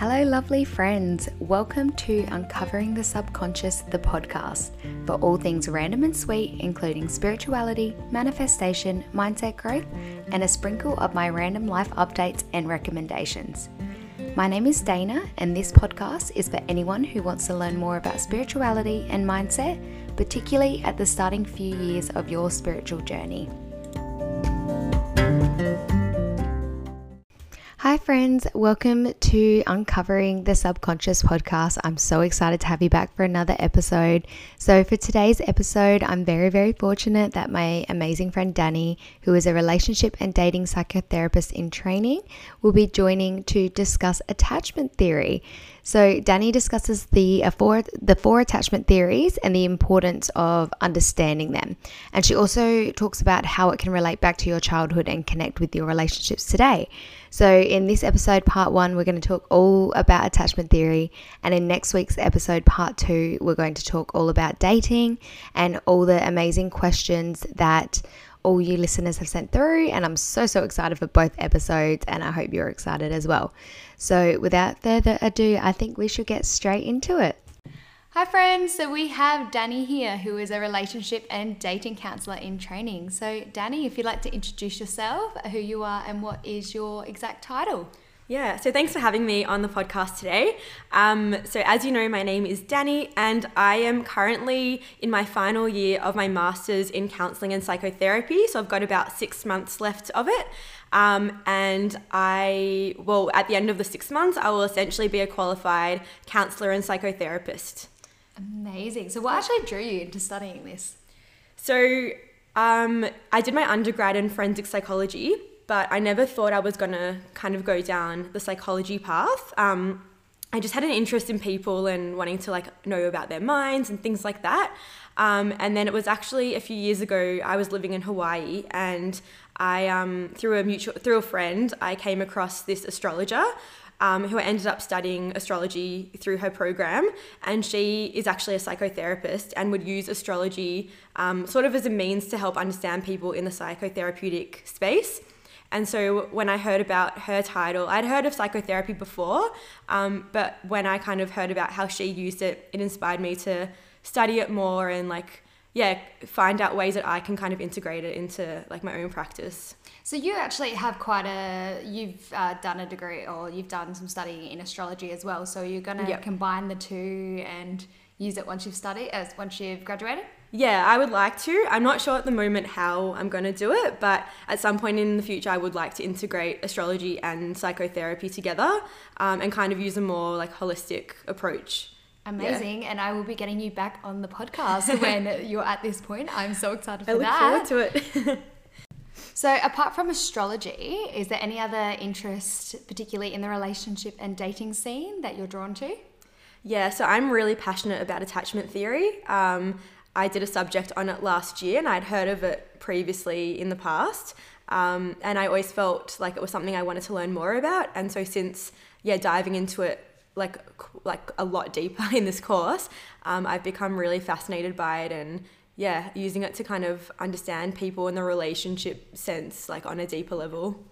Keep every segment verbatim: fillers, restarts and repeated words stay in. Hello lovely friends, welcome to Uncovering the Subconscious, the podcast, for all things random and sweet, including spirituality, manifestation, mindset growth, and a sprinkle of my random life updates and recommendations. My name is Dana, and this podcast is for anyone who wants to learn more about spirituality and mindset, particularly at the starting few years of your spiritual journey. Hi friends, welcome to Uncovering the Subconscious podcast. I'm so excited to have you back for another episode. So for today's episode, I'm very, very fortunate that my amazing friend Danny, who is a relationship and dating psychotherapist in training, will be joining to discuss attachment theory. So Danny discusses the four, the four attachment theories and the importance of understanding them. And she also talks about how it can relate back to your childhood and connect with your relationships today. So in this episode, part one, we're going to talk all about attachment theory. And in next week's episode, part two, we're going to talk all about dating and all the amazing questions that all you listeners have sent through, and I'm so so excited for both episodes, and I hope you're excited as well. So without further ado, I think we should get straight into it. Hi friends, so we have Danny here, who is a relationship and dating counselor in training. So Danny, if you'd like to introduce yourself, who you are and what is your exact title. Yeah, so thanks for having me on the podcast today. Um, so as you know, my name is Danny, and I am currently in my final year of my master's in counselling and psychotherapy. So I've got about six months left of it. Um, and I, well, at the end of the six months, I will essentially be a qualified counsellor and psychotherapist. Amazing. So what actually drew you into studying this? So um, I did my undergrad in forensic psychology, but I never thought I was going to kind of go down the psychology path. Um, I just had an interest in people and wanting to like know about their minds and things like that. Um, and then it was actually a few years ago, I was living in Hawaii, and I, um, through a mutual, through a friend, I came across this astrologer um, who I ended up studying astrology through her program. And she is actually a psychotherapist and would use astrology um, sort of as a means to help understand people in the psychotherapeutic space. And so when I heard about her title, I'd heard of psychotherapy before, um, but when I kind of heard about how she used it, it inspired me to study it more and like, yeah, find out ways that I can kind of integrate it into like my own practice. So you actually have quite a, you've uh, done a degree or you've done some study in astrology as well. So you're going to yep. combine the two and use it once you've studied, as once you've graduated? Yeah, I would like to. I'm not sure at the moment how I'm going to do it, but at some point in the future, I would like to integrate astrology and psychotherapy together um, and kind of use a more like holistic approach. Amazing. Yeah. And I will be getting you back on the podcast when you're at this point. I'm so excited for that. I look that. forward to it. So apart from astrology, is there any other interest, particularly in the relationship and dating scene, that you're drawn to? Yeah, so I'm really passionate about attachment theory. Um, I did a subject on it last year, and I'd heard of it previously in the past. Um, and I always felt like it was something I wanted to learn more about. And so since, yeah, diving into it like like a lot deeper in this course, um, I've become really fascinated by it and, yeah, using it to kind of understand people in the relationship sense, like on a deeper level.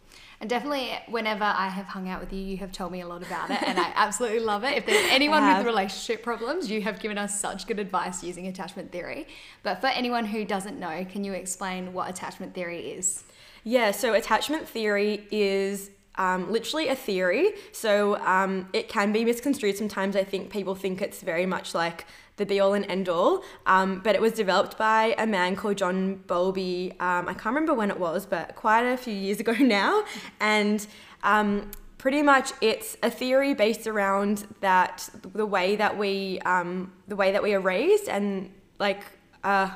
And definitely whenever I have hung out with you, you have told me a lot about it, and I absolutely love it. If there's anyone with relationship problems, you have given us such good advice using attachment theory. But for anyone who doesn't know, can you explain what attachment theory is? Yeah, so attachment theory is um, literally a theory. So um, it can be misconstrued sometimes. I think people think it's very much like the be all and end all, um, but it was developed by a man called John Bowlby. Um, I can't remember when it was, but quite a few years ago now. And um, pretty much, it's a theory based around that the way that we um, the way that we are raised and like uh,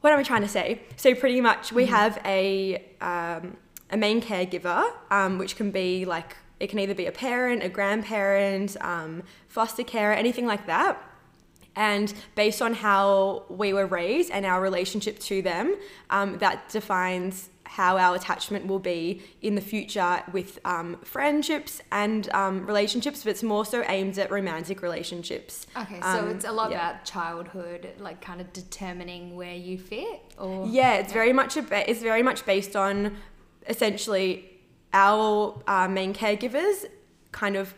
what am I trying to say? So pretty much, we mm-hmm. have a um, a main caregiver, um, which can be like it can either be a parent, a grandparent, um, foster care, anything like that. And based on how we were raised and our relationship to them, um, that defines how our attachment will be in the future with um, friendships and um, relationships, but it's more so aimed at romantic relationships. Okay, so um, it's a lot yeah. about childhood, like kind of determining where you fit, or yeah, it's yeah. very much a, it's very much based on essentially our uh, main caregivers kind of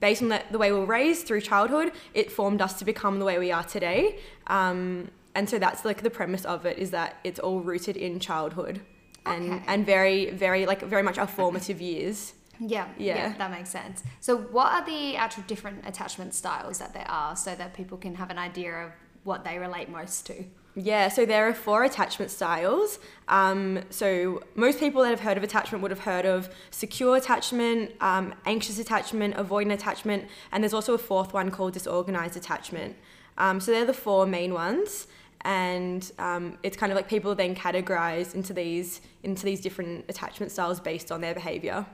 based on the, the way we were raised through childhood, it formed us to become the way we are today. Um, and so that's like the premise of it, is that it's all rooted in childhood and, okay. and very, very, like very much our formative years. Yeah, yeah, yeah, that makes sense. So what are the actual different attachment styles that there are, so that people can have an idea of what they relate most to? Yeah, so there are four attachment styles. Um, so most people that have heard of attachment would have heard of secure attachment, um, anxious attachment, avoidant attachment, and there's also a fourth one called disorganized attachment. Um, so they're the four main ones. And um, it's kind of like people then categorize into these, into these different attachment styles based on their behavior.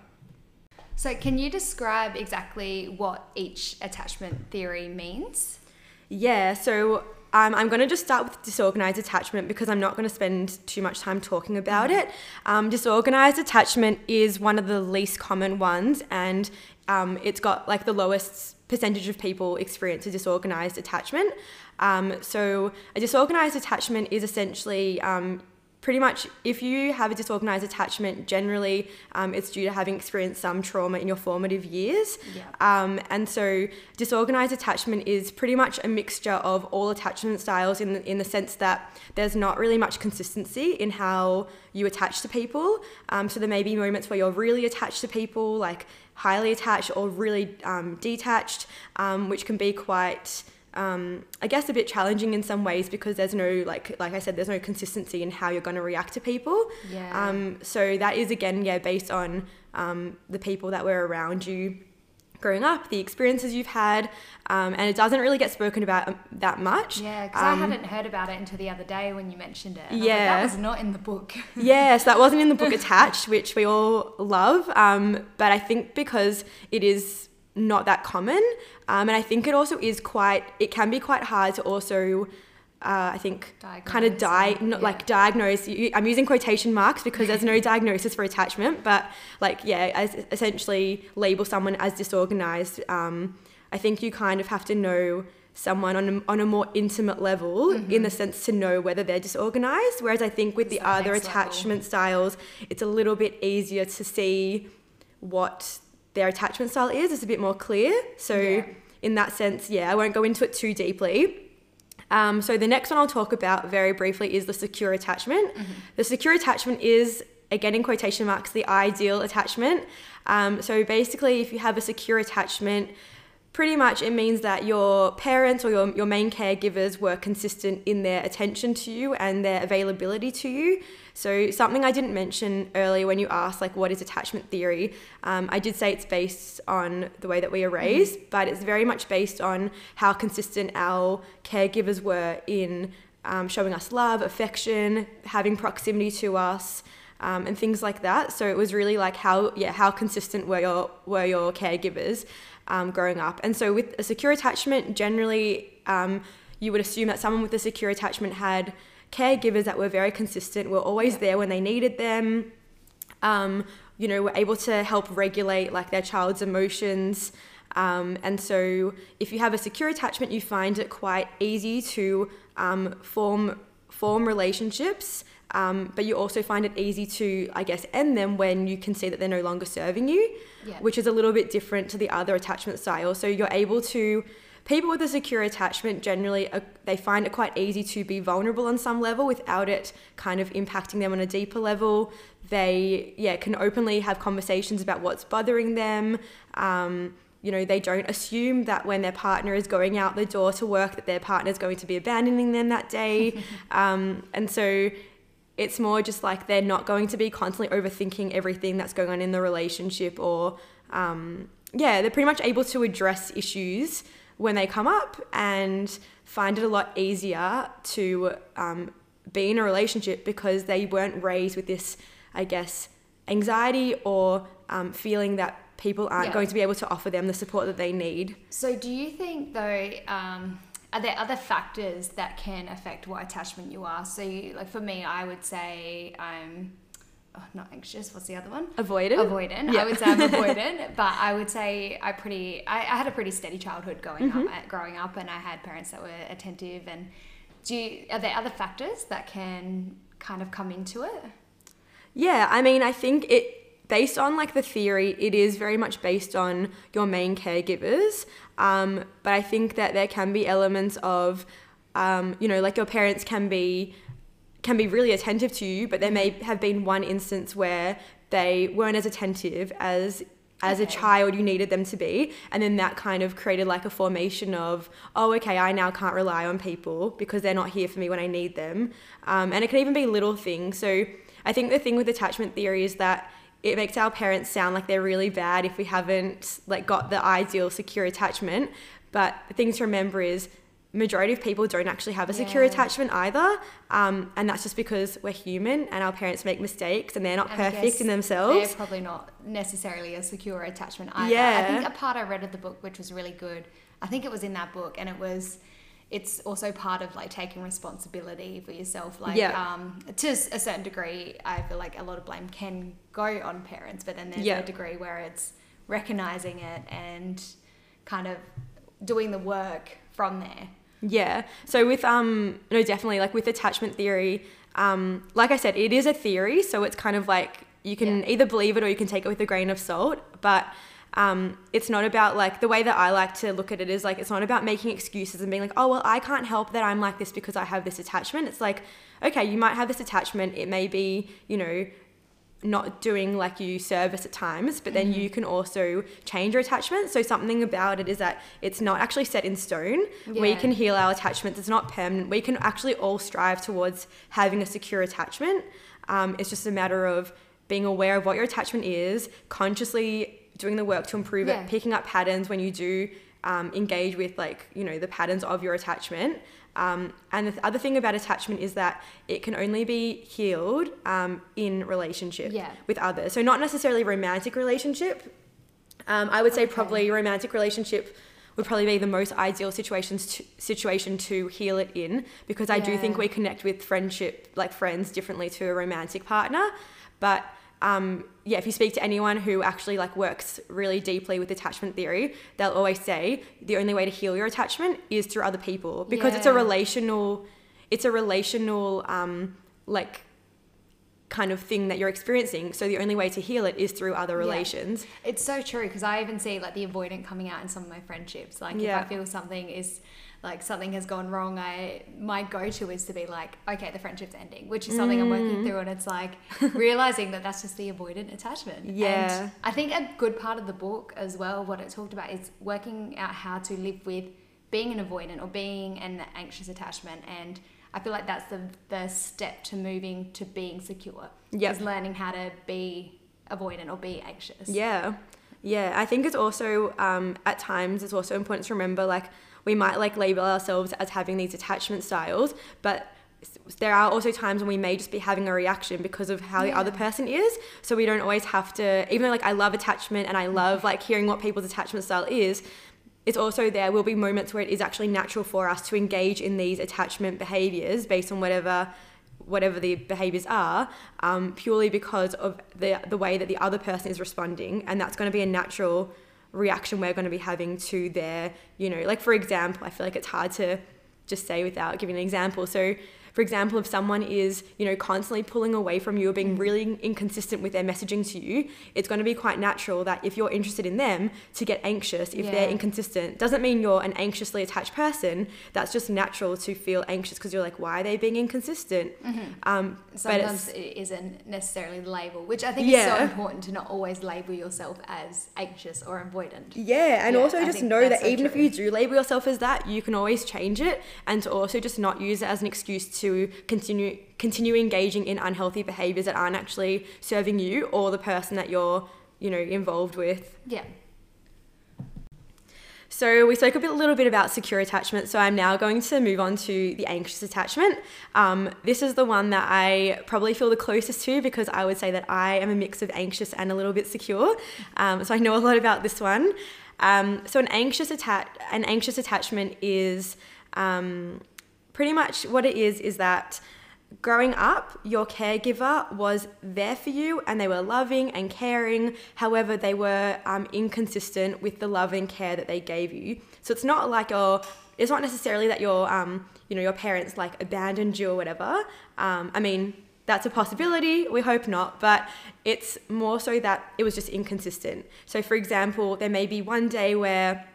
So can you describe exactly what each attachment theory means? Yeah, so... Um, I'm going to just start with disorganized attachment because I'm not going to spend too much time talking about it. Um, disorganized attachment is one of the least common ones, and um, it's got like the lowest percentage of people experience a disorganized attachment. Um, so a disorganized attachment is essentially um, pretty much if you have a disorganized attachment, generally um, it's due to having experienced some trauma in your formative years. Yeah. Um, and so disorganized attachment is pretty much a mixture of all attachment styles in the, in the sense that there's not really much consistency in how you attach to people. Um, so there may be moments where you're really attached to people, like highly attached or really um, detached, um, which can be quite... Um, I guess a bit challenging in some ways because there's no, like like I said, there's no consistency in how you're going to react to people. Yeah. Um, so that is, again, yeah, based on um, the people that were around you growing up, the experiences you've had, um, and it doesn't really get spoken about that much. Yeah, because um, I hadn't heard about it until the other day when you mentioned it. Yeah. Like, that was not in the book. Yeah, so that wasn't in the book Attached, which we all love, um, but I think because it is... not that common, um, and I think it also is quite it can be quite hard to also uh, I think kind of di- not yeah. like diagnose. I'm using quotation marks because there's no diagnosis for attachment, but like yeah as essentially label someone as disorganized. um, I think you kind of have to know someone on a, on a more intimate level, mm-hmm. in the sense to know whether they're disorganized, whereas I think with it's the other attachment level. styles, it's a little bit easier to see what their attachment style is. It's a bit more clear. So yeah. in that sense, yeah, I won't go into it too deeply. Um, so the next one I'll talk about very briefly is the secure attachment. Mm-hmm. The secure attachment is, again in quotation marks, the ideal attachment. Um, so basically, if you have a secure attachment, pretty much it means that your parents or your, your main caregivers were consistent in their attention to you and their availability to you. So something I didn't mention earlier when you asked, like, what is attachment theory? Um, I did say it's based on the way that we are raised, mm-hmm. but it's very much based on how consistent our caregivers were in um, showing us love, affection, having proximity to us, um, and things like that. So it was really like how, yeah, how consistent were your were your caregivers um, growing up. And so with a secure attachment, generally um, you would assume that someone with a secure attachment had caregivers that were very consistent, were always yeah. there when they needed them, um, you know, were able to help regulate like their child's emotions. Um, and so if you have a secure attachment, you find it quite easy to um, form form relationships, um, but you also find it easy to, I guess, end them when you can see that they're no longer serving you, yeah. which is a little bit different to the other attachment style. So you're able to... People with a secure attachment generally, are, they find it quite easy to be vulnerable on some level without it kind of impacting them on a deeper level. They, yeah, can openly have conversations about what's bothering them. Um, you know, they don't assume that when their partner is going out the door to work that their partner is going to be abandoning them that day. um, and so it's more just like they're not going to be constantly overthinking everything that's going on in the relationship or, um, yeah, they're pretty much able to address issues when they come up and find it a lot easier to um, be in a relationship because they weren't raised with this, I guess, anxiety or um, feeling that people aren't yeah. going to be able to offer them the support that they need. So do you think, though, um, are there other factors that can affect what attachment you are? So you, like for me, I would say I'm... Oh, not anxious. What's the other one? Avoidant. Avoidant. Yeah. I would say I'm avoidant, but I would say I pretty. I, I had a pretty steady childhood going mm-hmm. up, growing up, and I had parents that were attentive. And do you, are there other factors that can kind of come into it? Yeah, I mean, I think it. based on like the theory, it is very much based on your main caregivers. Um, but I think that there can be elements of, um, you know, like your parents can be can be really attentive to you, but there may have been one instance where they weren't as attentive as as okay. a child you needed them to be, and then that kind of created like a formation of, oh, okay, I now can't rely on people because they're not here for me when I need them. Um, and it can even be little things. So I think the thing with attachment theory is that it makes our parents sound like they're really bad if we haven't like got the ideal secure attachment. But the thing to remember is majority of people don't actually have a secure yeah. attachment either, um, and that's just because we're human and our parents make mistakes and they're not and perfect in themselves. They're probably not necessarily a secure attachment either. Yeah. I think a part I read of the book which was really good, I think it was in that book, and it was, it's also part of like taking responsibility for yourself. Like yeah. um, to a certain degree, I feel like a lot of blame can go on parents, but then there's yeah. a degree where it's recognizing it and kind of doing the work from there. Yeah. So with, um, no, definitely like with attachment theory, um, like I said, it is a theory. So it's kind of like you can yeah. either believe it or you can take it with a grain of salt. But um, it's not about like, the way that I like to look at it is like, it's not about making excuses and being like, oh, well, I can't help that I'm like this because I have this attachment. It's like, okay, you might have this attachment. It may be, you know, not doing like you service at times, but then mm-hmm. you can also change your attachment. So something about it is that it's not actually set in stone. Yeah. We can heal our attachments. It's not permanent. We can actually all strive towards having a secure attachment. Um, it's just a matter of being aware of what your attachment is, consciously doing the work to improve yeah. it, picking up patterns when you do um, engage with like, you know, the patterns of your attachment. Um, and the other thing about attachment is that it can only be healed um, in relationship yeah. with others. So not necessarily romantic relationship. Um, I would say okay. probably romantic relationship would probably be the most ideal situations to, situation to heal it in, because I yeah. do think we connect with friendship, like friends, differently to a romantic partner. But um, yeah, if you speak to anyone who actually like works really deeply with attachment theory, they'll always say the only way to heal your attachment is through other people, because yeah. it's a relational, it's a relational, um, like kind of thing that you're experiencing. So the only way to heal it is through other relations. Yeah. It's so true. Cause I even see like the avoidant coming out in some of my friendships. Like yeah. if I feel something is like something has gone wrong, I, my go-to is to be like, okay, the friendship's ending, which is something mm. I'm working through. And it's like realizing that that's just the avoidant attachment. Yeah. And I think a good part of the book as well, what it talked about is working out how to live with being an avoidant or being an anxious attachment. And I feel like that's the the step to moving to being secure. Yep. Is learning how to be avoidant or be anxious. Yeah. Yeah. I think it's also, um, at times, it's also important to remember, like, we might like label ourselves as having these attachment styles, but there are also times when we may just be having a reaction because of how yeah. the other person is. So we don't always have to, even though like I love attachment and I love like hearing what people's attachment style is, it's also there will be moments where it is actually natural for us to engage in these attachment behaviors based on whatever whatever the behaviors are, um, purely because of the the way that the other person is responding. And that's going to be a natural reaction we're going to be having to their, you know, like for example, I feel like it's hard to just say without giving an example. So for example, if someone is, you know, constantly pulling away from you or being really inconsistent with their messaging to you, it's going to be quite natural that if you're interested in them to get anxious if yeah. they're inconsistent. Doesn't mean you're an anxiously attached person. That's just natural to feel anxious because you're like, why are they being inconsistent? Mm-hmm. Um, Sometimes but it isn't necessarily the label, which I think yeah. is so important to not always label yourself as anxious or avoidant. Yeah, and yeah, also I just know that so even true. If you do label yourself as that, you can always change it, and to also just not use it as an excuse to to continue continue engaging in unhealthy behaviors that aren't actually serving you or the person that you're, you know, involved with. Yeah. So we spoke a, bit, a little bit about secure attachment. So I'm now going to move on to the anxious attachment. Um, this is the one that I probably feel the closest to, because I would say that I am a mix of anxious and a little bit secure. Um, so I know a lot about this one. Um, so an anxious atta- an anxious attachment is... Um, Pretty much what it is is that growing up, your caregiver was there for you and they were loving and caring. However, they were um, inconsistent with the love and care that they gave you. So it's not like your, it's not necessarily that your, um, you know, your parents like abandoned you or whatever. Um, I mean, that's a possibility. We hope not, but it's more so that it was just inconsistent. So for example, there may be one day where,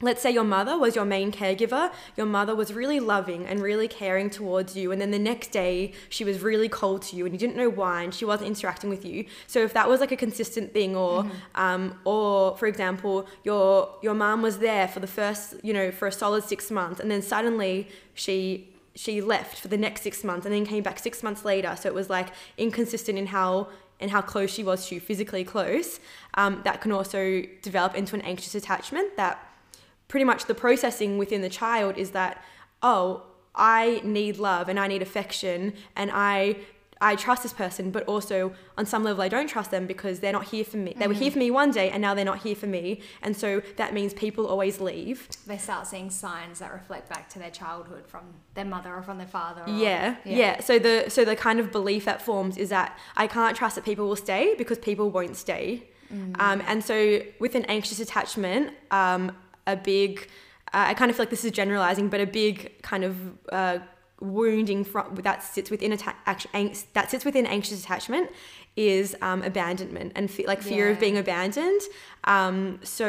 let's say your mother was your main caregiver, your mother was really loving and really caring towards you, and then the next day she was really cold to you and you didn't know why and she wasn't interacting with you. So if that was like a consistent thing, or mm-hmm. um, or for example, your your mom was there for the first, you know, for a solid six months and then suddenly she she left for the next six months and then came back six months later. So it was like inconsistent in how and how close she was to you, physically close. Um, that can also develop into an anxious attachment that pretty much the processing within the child is that, oh, I need love and I need affection and I I trust this person, but also on some level I don't trust them because they're not here for me. Mm-hmm. They were here for me one day and now they're not here for me. And so that means people always leave. They start seeing signs that reflect back to their childhood from their mother or from their father. Or, yeah, yeah, yeah. So the so the kind of belief that forms is that I can't trust that people will stay because people won't stay. Mm-hmm. Um, and so with an anxious attachment, um, a big, uh, I kind of feel like this is generalizing, but a big kind of uh, wounding front that sits within atta- anx- that sits within anxious attachment is um, abandonment and fe- like fear yeah. of being abandoned. Um, so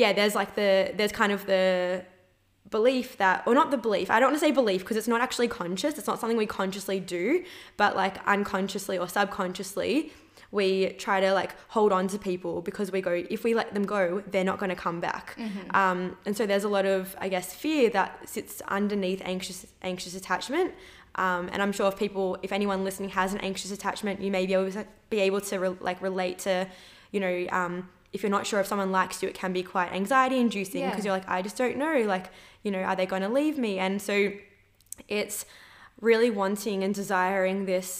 yeah, there's like the there's kind of the belief that, or not the belief. I don't want to say belief because it's not actually conscious. It's not something we consciously do, but like unconsciously or subconsciously, we try to like hold on to people because we go, if we let them go, they're not going to come back. Mm-hmm. Um, and so there's a lot of, I guess, fear that sits underneath anxious, anxious attachment. Um, and I'm sure if people, if anyone listening has an anxious attachment, you may be able to, be able to re- like relate to, you know, um, if you're not sure if someone likes you, it can be quite anxiety inducing because yeah. you're like, I just don't know. Like, you know, are they going to leave me? And so it's really wanting and desiring this,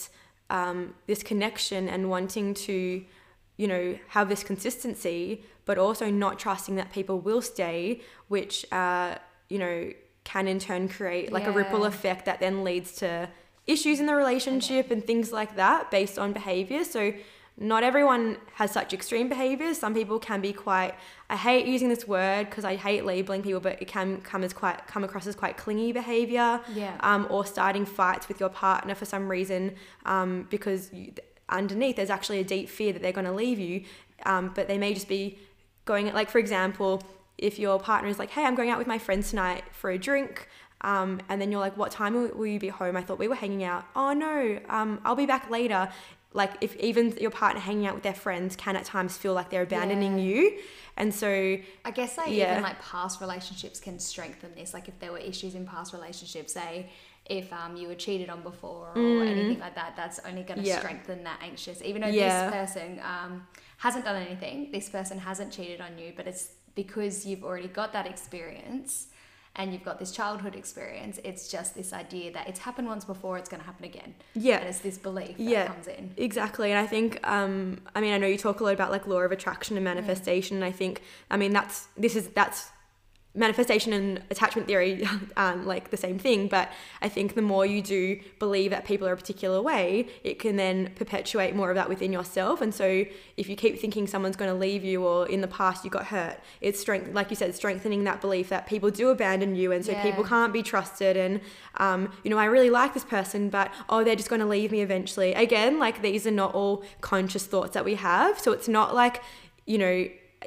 Um, this connection and wanting to, you know, have this consistency, but also not trusting that people will stay, which, uh, you know, can in turn create like yeah. a ripple effect that then leads to issues in the relationship okay. and things like that based on behavior. So not everyone has such extreme behaviors. Some people can be quite, I hate using this word because I hate labeling people, but it can come as quite come across as quite clingy behavior, yeah. um, or starting fights with your partner for some reason, um, because you, underneath there's actually a deep fear that they're going to leave you, um, but they may just be going, like for example, if your partner is like, hey, I'm going out with my friends tonight for a drink. Um, and then you're like, what time will, will you be home? I thought we were hanging out. Oh no, um, I'll be back later. Like if even your partner hanging out with their friends can at times feel like they're abandoning yeah. you. And so I guess like yeah. even like past relationships can strengthen this. Like if there were issues in past relationships, say if um you were cheated on before or mm. anything like that, that's only going to yeah. strengthen that anxious. Even though yeah. this person um hasn't done anything, this person hasn't cheated on you, but it's because you've already got that experience and you've got this childhood experience, it's just this idea that it's happened once before, it's going to happen again. Yeah. And it's this belief that yeah, comes in. Exactly. And I think, um, I mean, I know you talk a lot about like law of attraction and manifestation. Mm. And I think, I mean, that's, this is, that's manifestation and attachment theory, um, like the same thing. But I think the more you do believe that people are a particular way, it can then perpetuate more of that within yourself. And so if you keep thinking someone's going to leave you, or in the past you got hurt, it's strength, like you said, strengthening that belief that people do abandon you. And so yeah. people can't be trusted. And, um, you know, I really like this person, but, oh, they're just going to leave me eventually. Again, like these are not all conscious thoughts that we have. So it's not like, you know,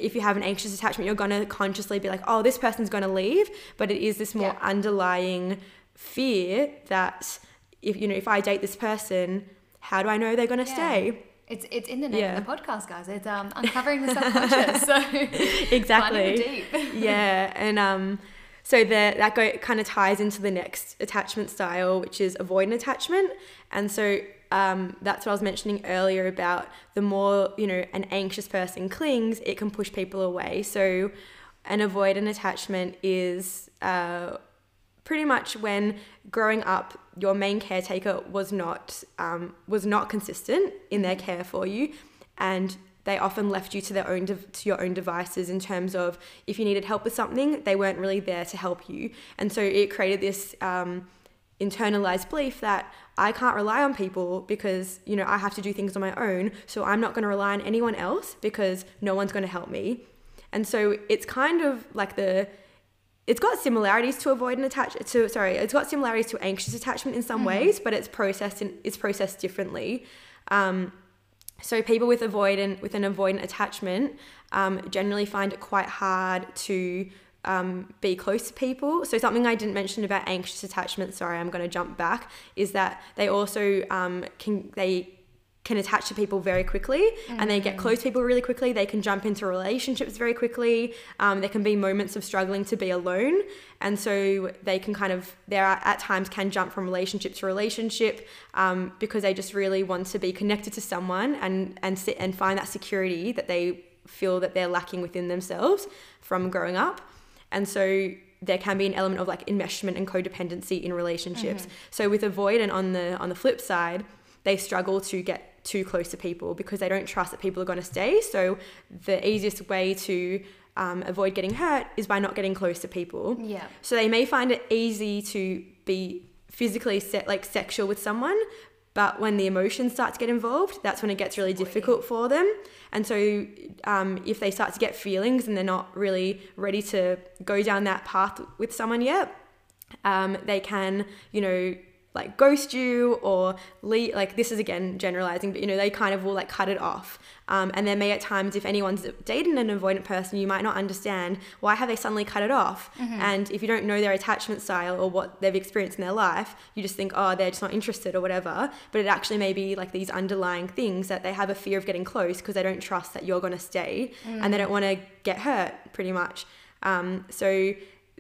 if you have an anxious attachment, you're going to consciously be like, oh, this person's going to leave. But it is this more yeah. underlying fear that if, you know, if I date this person, how do I know they're going to yeah. stay? It's it's in the name yeah. of the podcast, guys. It's um, Uncovering the Subconscious. So exactly. deep. yeah. And um, so the, that go, kind of ties into the next attachment style, which is avoidant attachment. And so Um, that's what I was mentioning earlier about the more, you know, an anxious person clings, it can push people away. So an avoidant attachment is uh, pretty much when growing up your main caretaker was not um, was not consistent in their care for you, and they often left you to their own de- to your own devices in terms of if you needed help with something, they weren't really there to help you. And so it created this um, internalized belief that I can't rely on people because, you know, I have to do things on my own, so I'm not going to rely on anyone else because no one's going to help me. And so it's kind of like the it's got similarities to avoidant attachment. To sorry, it's got similarities to anxious attachment in some mm-hmm. ways, but it's processed in, it's processed differently. Um, so people with avoidant with an avoidant attachment um, generally find it quite hard to um, be close to people. So something I didn't mention about anxious attachment, sorry, I'm going to jump back, is that they also um, can they. can attach to people very quickly, mm-hmm. and they get close to people really quickly. They can jump into relationships very quickly. Um, there can be moments of struggling to be alone. And so they can kind of, they are at times can jump from relationship to relationship um, because they just really want to be connected to someone and, and sit and find that security that they feel that they're lacking within themselves from growing up. And so there can be an element of like enmeshment and codependency in relationships. Mm-hmm. So with avoidant on the, on the flip side, they struggle to get too close to people because they don't trust that people are going to stay. So the easiest way to um, avoid getting hurt is by not getting close to people. Yeah. So they may find it easy to be physically set, like sexual with someone, but when the emotions start to get involved, that's when it gets really difficult for them. And so um, if they start to get feelings and they're not really ready to go down that path with someone yet, um, they can, you know, like ghost you or leave, like this is again generalizing, but you know, they kind of will like cut it off. Um, and there may at times, if anyone's dated an avoidant person, you might not understand why have they suddenly cut it off. Mm-hmm. And if you don't know their attachment style or what they've experienced in their life, you just think, oh, they're just not interested or whatever. But it actually may be like these underlying things that they have a fear of getting close because they don't trust that you're going to stay, mm-hmm. and they don't want to get hurt pretty much. Um, so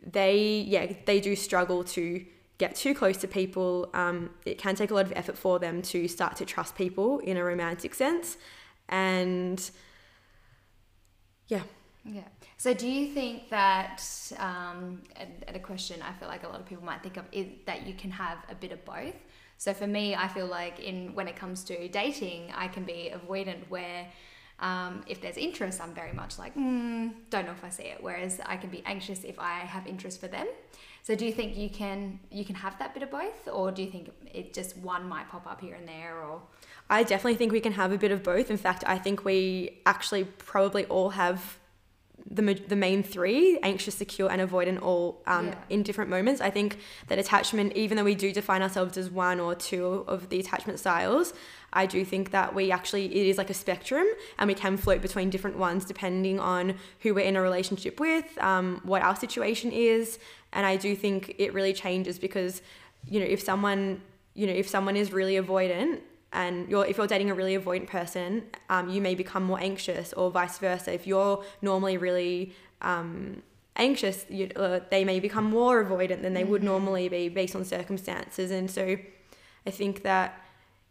they, yeah, they do struggle to get too close to people. Um, it can take a lot of effort for them to start to trust people in a romantic sense. And yeah. Yeah. So do you think that, um, at a question I feel like a lot of people might think of is that you can have a bit of both. So for me, I feel like in, when it comes to dating, I can be avoidant where, um, if there's interest, I'm very much like, mm, don't know if I see it. Whereas I can be anxious if I have interest for them. So do you think you can you can have that bit of both, or do you think it just one might pop up here and there? Or I definitely think we can have a bit of both. In fact, I think we actually probably all have the the main three, anxious, secure, and avoidant, all um, yeah. in different moments. I think that attachment, even though we do define ourselves as one or two of the attachment styles, I do think that we actually, it is like a spectrum, and we can float between different ones depending on who we're in a relationship with, um, what our situation is. And I do think it really changes because, you know, if someone, you know, if someone is really avoidant and you're, if you're dating a really avoidant person, um, you may become more anxious, or vice versa. If you're normally really um, anxious, you, uh, they may become more avoidant than they mm-hmm. would normally be based on circumstances. And so I think that,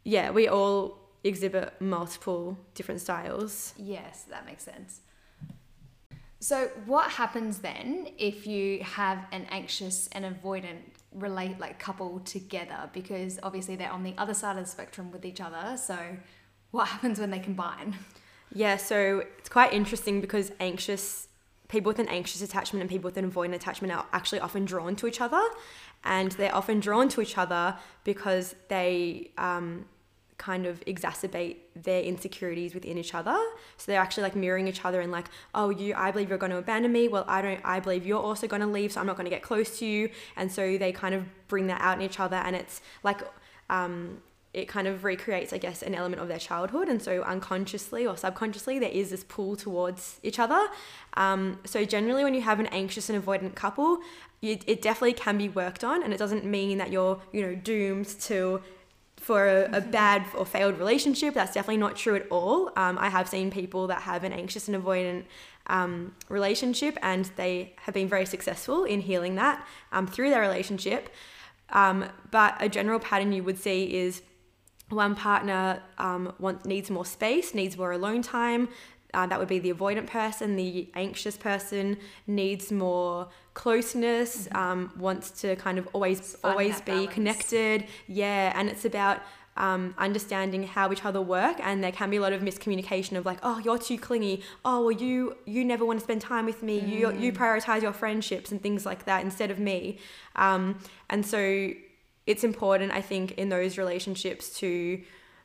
yeah, we all exhibit multiple different styles. Yes, that makes sense. So what happens then if you have an anxious and avoidant relate like couple together? Because obviously they're on the other side of the spectrum with each other. So what happens when they combine? Yeah, so it's quite interesting because anxious people with an anxious attachment and people with an avoidant attachment are actually often drawn to each other, and they're often drawn to each other because they um, kind of exacerbate their insecurities within each other. So they're actually like mirroring each other and like, oh, you, I believe you're going to abandon me. Well, I don't, I believe you're also going to leave, so I'm not going to get close to you. And so they kind of bring that out in each other, and it's like, um, it kind of recreates, I guess, an element of their childhood. And so unconsciously or subconsciously, there is this pull towards each other. Um, so generally when you have an anxious and avoidant couple, it, it definitely can be worked on, and it doesn't mean that you're, you know, doomed to, for a, a bad or failed relationship. That's definitely not true at all. Um, I have seen people that have an anxious and avoidant um, relationship, and they have been very successful in healing that um, through their relationship. Um, but a general pattern you would see is one partner um, wants, needs more space, needs more alone time. Uh, that would be the avoidant person. The anxious person needs more closeness, mm-hmm. um, wants to kind of always always be balance. Connected. Yeah, and it's about um, understanding how each other work. And there can be a lot of miscommunication of like, oh, you're too clingy. Oh, well, you you never want to spend time with me. Mm. You you prioritize your friendships and things like that instead of me. Um, and so it's important, I think, in those relationships to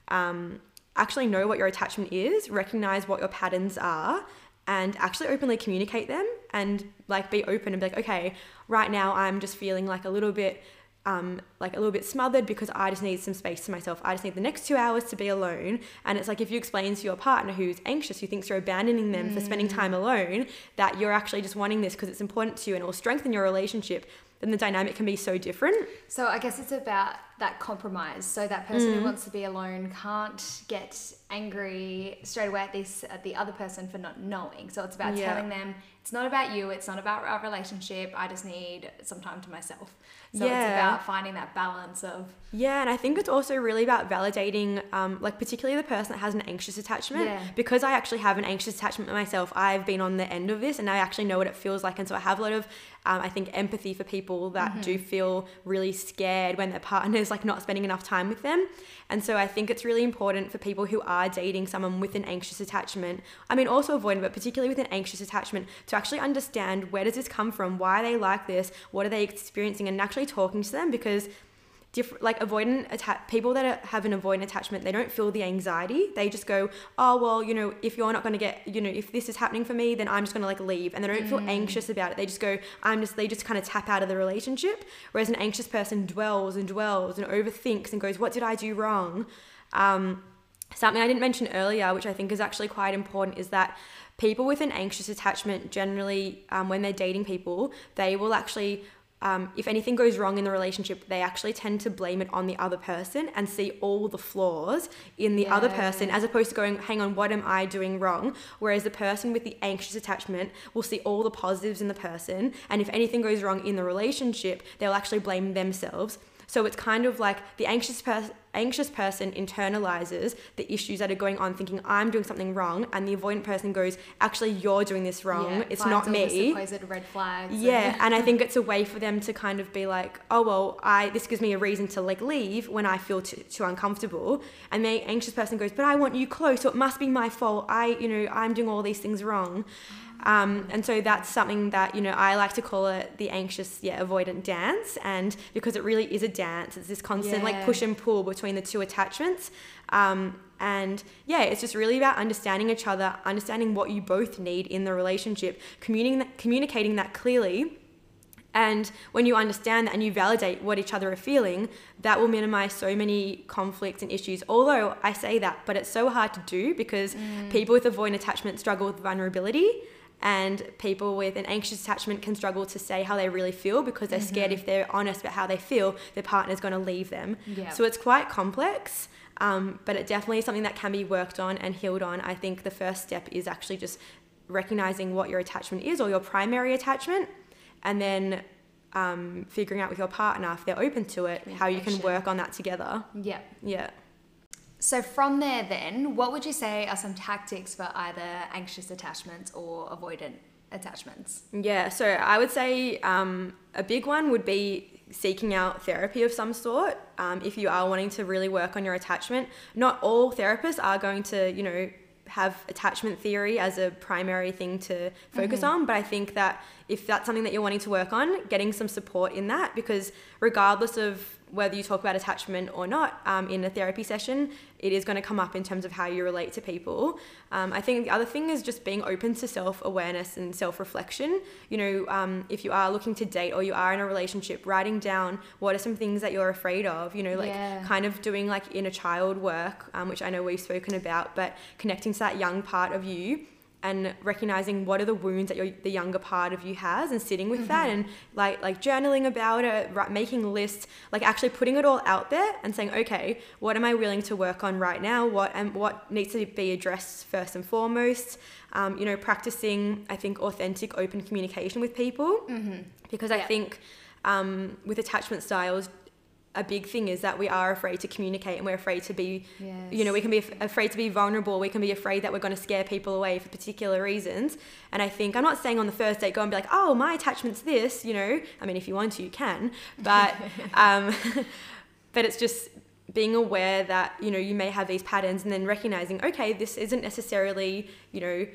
um, actually know what your attachment is, recognize what your patterns are, and actually openly communicate them and like be open and be like, okay, right now I'm just feeling like a little bit um like a little bit smothered because I just need some space to myself. I just need the next two hours to be alone. And it's like, if you explain to your partner who's anxious, who thinks you're abandoning them mm. for spending time alone, that you're actually just wanting this because it's important to you and it will strengthen your relationship, then the dynamic can be so different. So I guess it's about that compromise. So that person mm. who wants to be alone can't get angry straight away at this at the other person for not knowing. So it's about yeah. telling them, it's not about you, it's not about our relationship, I just need some time to myself. So yeah. it's about finding that balance of... Yeah, and I think it's also really about validating, um, like particularly the person that has an anxious attachment. Yeah. Because I actually have an anxious attachment myself, I've been on the end of this and I actually know what it feels like. And so I have a lot of, um, I think, empathy for people that mm-hmm. do feel really scared when their partner's like not spending enough time with them. And so I think it's really important for people who are dating someone with an anxious attachment, I mean also avoidant, but particularly with an anxious attachment, to actually understand where does this come from, why are they like this, what are they experiencing, and actually talking to them. Because different, like avoidant atta- people that are, have an avoidant attachment, they don't feel the anxiety. They just go, oh, well, you know, if you're not going to get, you know, if this is happening for me, then I'm just going to like leave. And they don't mm. feel anxious about it. They just go, I'm just, they just kind of tap out of the relationship. Whereas an anxious person dwells and dwells and overthinks and goes, what did I do wrong? Um, something I didn't mention earlier, which I think is actually quite important, is that people with an anxious attachment generally, um, when they're dating people, they will actually... Um, if anything goes wrong in the relationship, they actually tend to blame it on the other person and see all the flaws in the yeah. other person, as opposed to going, hang on, what am I doing wrong? Whereas the person with the anxious attachment will see all the positives in the person, and if anything goes wrong in the relationship, they'll actually blame themselves. So it's kind of like the anxious person anxious person internalizes the issues that are going on, thinking I'm doing something wrong, and the avoidant person goes, actually you're doing this wrong, yeah, it's not me. Supposed red flags. Yeah, and I think it's a way for them to kind of be like, oh well, I this gives me a reason to like leave when I feel too, too uncomfortable. And the anxious person goes, but I want you close, so it must be my fault. I, you know, I'm doing all these things wrong. Um, and so that's something that, you know, I like to call it the anxious, yeah, avoidant dance. And because it really is a dance, it's this constant yeah. like push and pull between the two attachments. Um, and yeah, it's just really about understanding each other, understanding what you both need in the relationship, communi- communicating that clearly. And when you understand that and you validate what each other are feeling, that will minimize so many conflicts and issues. Although I say that, but it's so hard to do because mm. people with avoidant attachment struggle with vulnerability. And people with an anxious attachment can struggle to say how they really feel because they're mm-hmm. scared if they're honest about how they feel, their partner's going to leave them. Yeah. So it's quite complex, um, but it definitely is something that can be worked on and healed on. I think the first step is actually just recognizing what your attachment is, or your primary attachment, and then um, figuring out with your partner, if they're open to it, how you can work on that together. Yeah. Yeah. So from there then, what would you say are some tactics for either anxious attachments or avoidant attachments? Yeah, so I would say um, a big one would be seeking out therapy of some sort. Um, if you are wanting to really work on your attachment, not all therapists are going to, you know, have attachment theory as a primary thing to focus mm-hmm. on. But I think that if that's something that you're wanting to work on, getting some support in that, because regardless of whether you talk about attachment or not, um, in a therapy session, it is going to come up in terms of how you relate to people. Um, I think the other thing is just being open to self-awareness and self-reflection. You know, um, if you are looking to date or you are in a relationship, writing down what are some things that you're afraid of, you know, like yeah. kind of doing like inner child work, um, which I know we've spoken about, but connecting to that young part of you and recognizing what are the wounds that your, the younger part of you has, and sitting with mm-hmm. that and like like journaling about it, making lists, like actually putting it all out there and saying, okay, what am I willing to work on right now? What and what needs to be addressed first and foremost? Um, you know, practicing, I think, authentic, open communication with people, mm-hmm. because yeah. I think um, with attachment styles, a big thing is that we are afraid to communicate, and we're afraid to be, yes. you know, we can be af- afraid to be vulnerable. We can be afraid that we're going to scare people away for particular reasons. And I think, I'm not saying on the first date, go and be like, oh, my attachment's this, you know, I mean, if you want to, you can, but, um, but it's just being aware that, you know, you may have these patterns, and then recognizing, okay, this isn't necessarily, you know,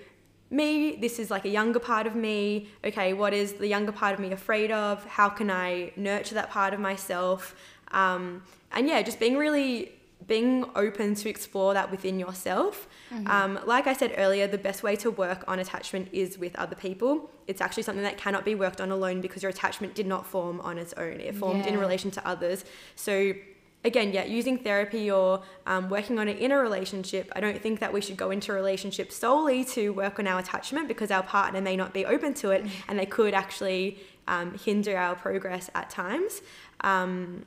me, this is like a younger part of me. Okay, what is the younger part of me afraid of? How can I nurture that part of myself? Um, and yeah, just being really being open to explore that within yourself. Mm-hmm. Um, like I said earlier, the best way to work on attachment is with other people. It's actually something that cannot be worked on alone, because your attachment did not form on its own. It formed yeah. in relation to others. So again, yeah, using therapy or um, working on it in a relationship, I don't think that we should go into a relationship solely to work on our attachment, because our partner may not be open to it, mm-hmm. and they could actually um, hinder our progress at times. Um,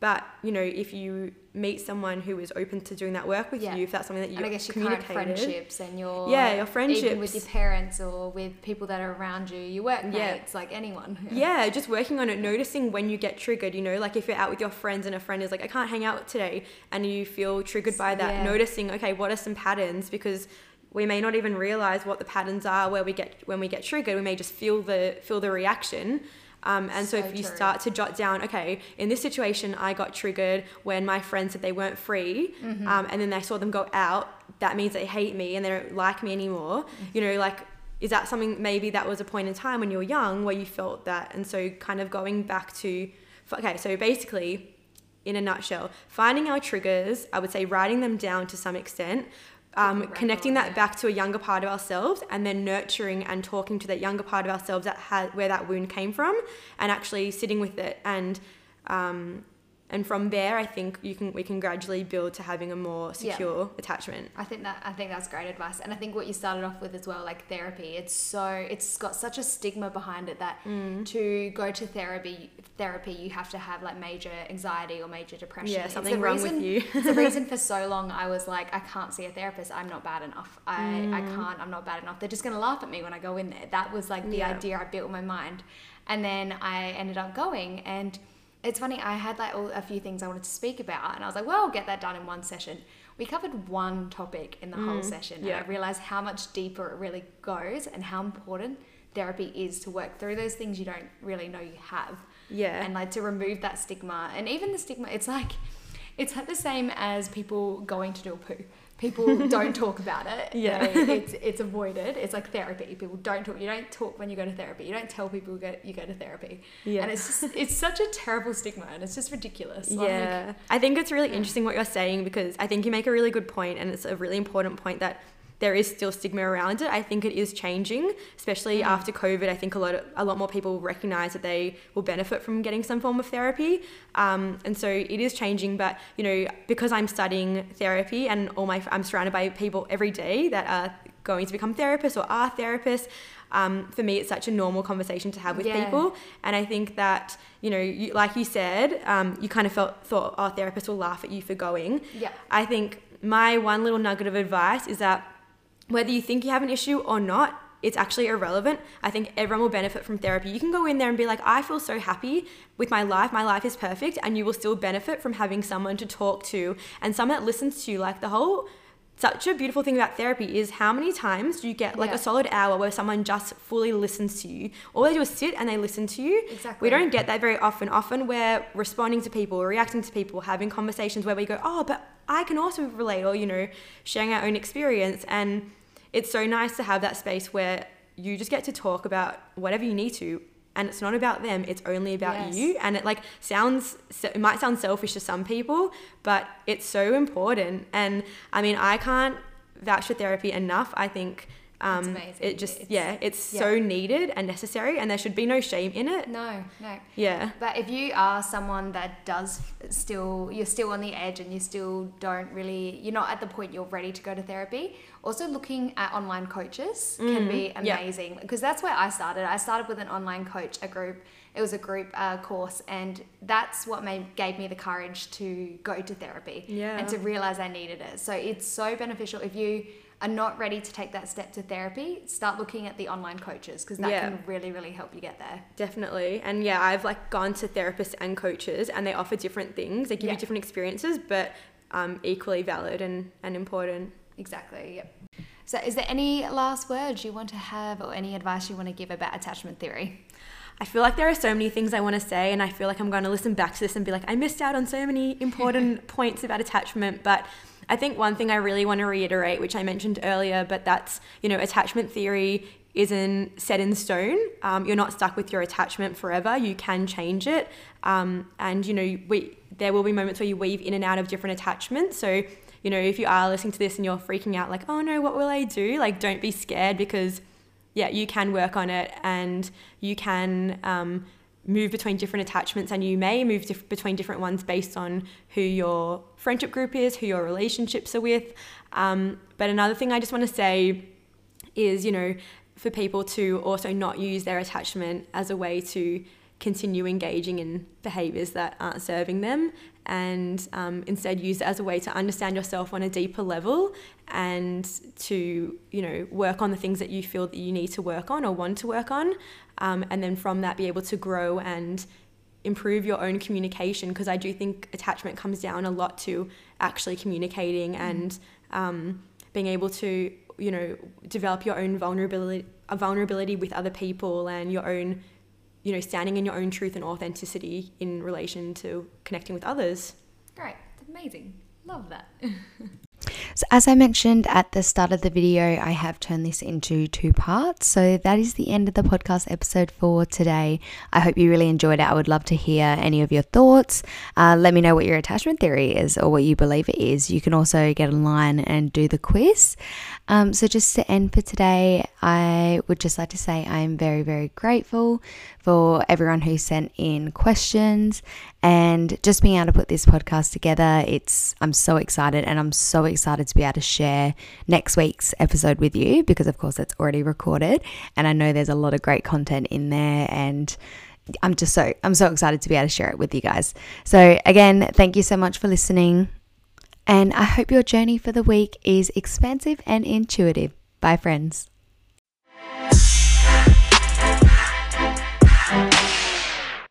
But, you know, if you meet someone who is open to doing that work with yeah. you, if that's something that you communicate. And I guess your current friendships and your... Yeah, your friendships. Even with your parents or with people that are around you, your workmates, yeah. like anyone. Yeah. yeah, just working on it, noticing when you get triggered, you know, like if you're out with your friends and a friend is like, I can't hang out today, and you feel triggered by that, yeah. noticing, okay, what are some patterns? Because we may not even realise what the patterns are where we get when we get triggered. We may just feel the feel the reaction. Um, and so, so if you true. start to jot down, okay, in this situation, I got triggered when my friend said they weren't free, mm-hmm. um, and then I saw them go out, that means they hate me and they don't like me anymore. Mm-hmm. You know, like, is that something, maybe that was a point in time when you were young where you felt that? And so kind of going back to, okay, so basically, in a nutshell, finding our triggers, I would say writing them down to some extent, Um, connecting that back to a younger part of ourselves, and then nurturing and talking to that younger part of ourselves that had where that wound came from, and actually sitting with it, and um, and from there, I think you can we can gradually build to having a more secure yeah. attachment. I think that I think that's great advice, and I think what you started off with as well, like therapy, it's so it's got such a stigma behind it that mm. to go to therapy therapy you have to have like major anxiety or major depression. Yeah, something wrong reason, with you. It's the reason for so long I was like, I can't see a therapist. I'm not bad enough. I mm. I can't. I'm not bad enough. They're just gonna laugh at me when I go in there. That was like the yeah. idea I built in my mind, and then I ended up going and. It's funny, I had like all, a few things I wanted to speak about, and I was like, well, I'll get that done in one session. We covered one topic in the mm, whole session, yeah. and I realized how much deeper it really goes and how important therapy is to work through those things you don't really know you have. Yeah. And like to remove that stigma. And even the stigma, it's like, it's like the same as people going to do a poo. People don't talk about it. Yeah. They, it's it's avoided. It's like therapy. People don't talk. You don't talk when you go to therapy. You don't tell people you go, you go to therapy. Yeah. And it's just, it's such a terrible stigma, and it's just ridiculous. Yeah. Like, I think it's really yeah. interesting what you're saying, because I think you make a really good point, and it's a really important point that there is still stigma around it. I think it is changing, especially mm. after COVID. I think a lot of, a lot more people recognize that they will benefit from getting some form of therapy. Um, and so it is changing, but you know, because I'm studying therapy and all my, I'm surrounded by people every day that are going to become therapists or are therapists. Um, for me, it's such a normal conversation to have with yeah. people. And I think that, you know, you, like you said, um, you kind of felt, thought, oh, therapists will laugh at you for going. Yeah. I think my one little nugget of advice is that, whether you think you have an issue or not, it's actually irrelevant. I think everyone will benefit from therapy. You can go in there and be like, I feel so happy with my life. My life is perfect. And you will still benefit from having someone to talk to and someone that listens to you. Like the whole, such a beautiful thing about therapy is how many times do you get like yeah. a solid hour where someone just fully listens to you. All they do is sit and they listen to you. Exactly. We don't get that very often. Often we're responding to people, reacting to people, having conversations where we go, oh, but I can also relate, or, you know, sharing our own experience. And it's so nice to have that space where you just get to talk about whatever you need to, and it's not about them, it's only about yes. you. And it like sounds, it might sound selfish to some people, but it's so important. And I mean, I can't vouch for therapy enough. I think um it just it's, yeah it's yeah. so needed and necessary, and there should be no shame in it. No no yeah But if you are someone that does still you're still on the edge and you still don't really you're not at the point you're ready to go to therapy, also looking at online coaches mm. can be amazing, because yeah. that's where I started I started with an online coach a group it was a group uh, course, and that's what made, gave me the courage to go to therapy yeah. and to realize I needed it. So it's so beneficial. If you are not ready to take that step to therapy, start looking at the online coaches, because that yeah. can really, really help you get there. Definitely. And yeah, I've like gone to therapists and coaches, and they offer different things. They give yeah. you different experiences, but um, equally valid and, and important. Exactly. Yep. So is there any last words you want to have, or any advice you want to give about attachment theory? I feel like there are so many things I want to say, and I feel like I'm going to listen back to this and be like, I missed out on so many important points about attachment. But I think one thing I really want to reiterate, which I mentioned earlier, but that's, you know, attachment theory isn't set in stone. Um, you're not stuck with your attachment forever. You can change it. Um, and, you know, we, there will be moments where you weave in and out of different attachments. So, you know, if you are listening to this and you're freaking out like, oh no, what will I do? Like, don't be scared, because yeah, you can work on it, and you can um, move between different attachments, and you may move dif- between different ones based on who your friendship group is, who your relationships are with. Um, but another thing I just want to say is, you know, for people to also not use their attachment as a way to continue engaging in behaviors that aren't serving them, and um, instead use it as a way to understand yourself on a deeper level, and to, you know, work on the things that you feel that you need to work on or want to work on, um, and then from that be able to grow and improve your own communication, because I do think attachment comes down a lot to actually communicating and um, being able to, you know, develop your own vulnerability a vulnerability with other people, and your own, you know, standing in your own truth and authenticity in relation to connecting with others. Great. Amazing. Love that. So as I mentioned at the start of the video, I have turned this into two parts. So that is the end of the podcast episode for today. I hope you really enjoyed it. I would love to hear any of your thoughts. Uh, let me know what your attachment theory is, or what you believe it is. You can also get online and do the quiz. Um, so just to end for today, I would just like to say I am very, very grateful for everyone who sent in questions and just being able to put this podcast together. It's I'm so excited, and I'm so excited to be able to share next week's episode with you, because of course it's already recorded, and I know there's a lot of great content in there, and I'm just so I'm so excited to be able to share it with you guys. So again, thank you so much for listening, and I hope your journey for the week is expansive and intuitive. Bye friends.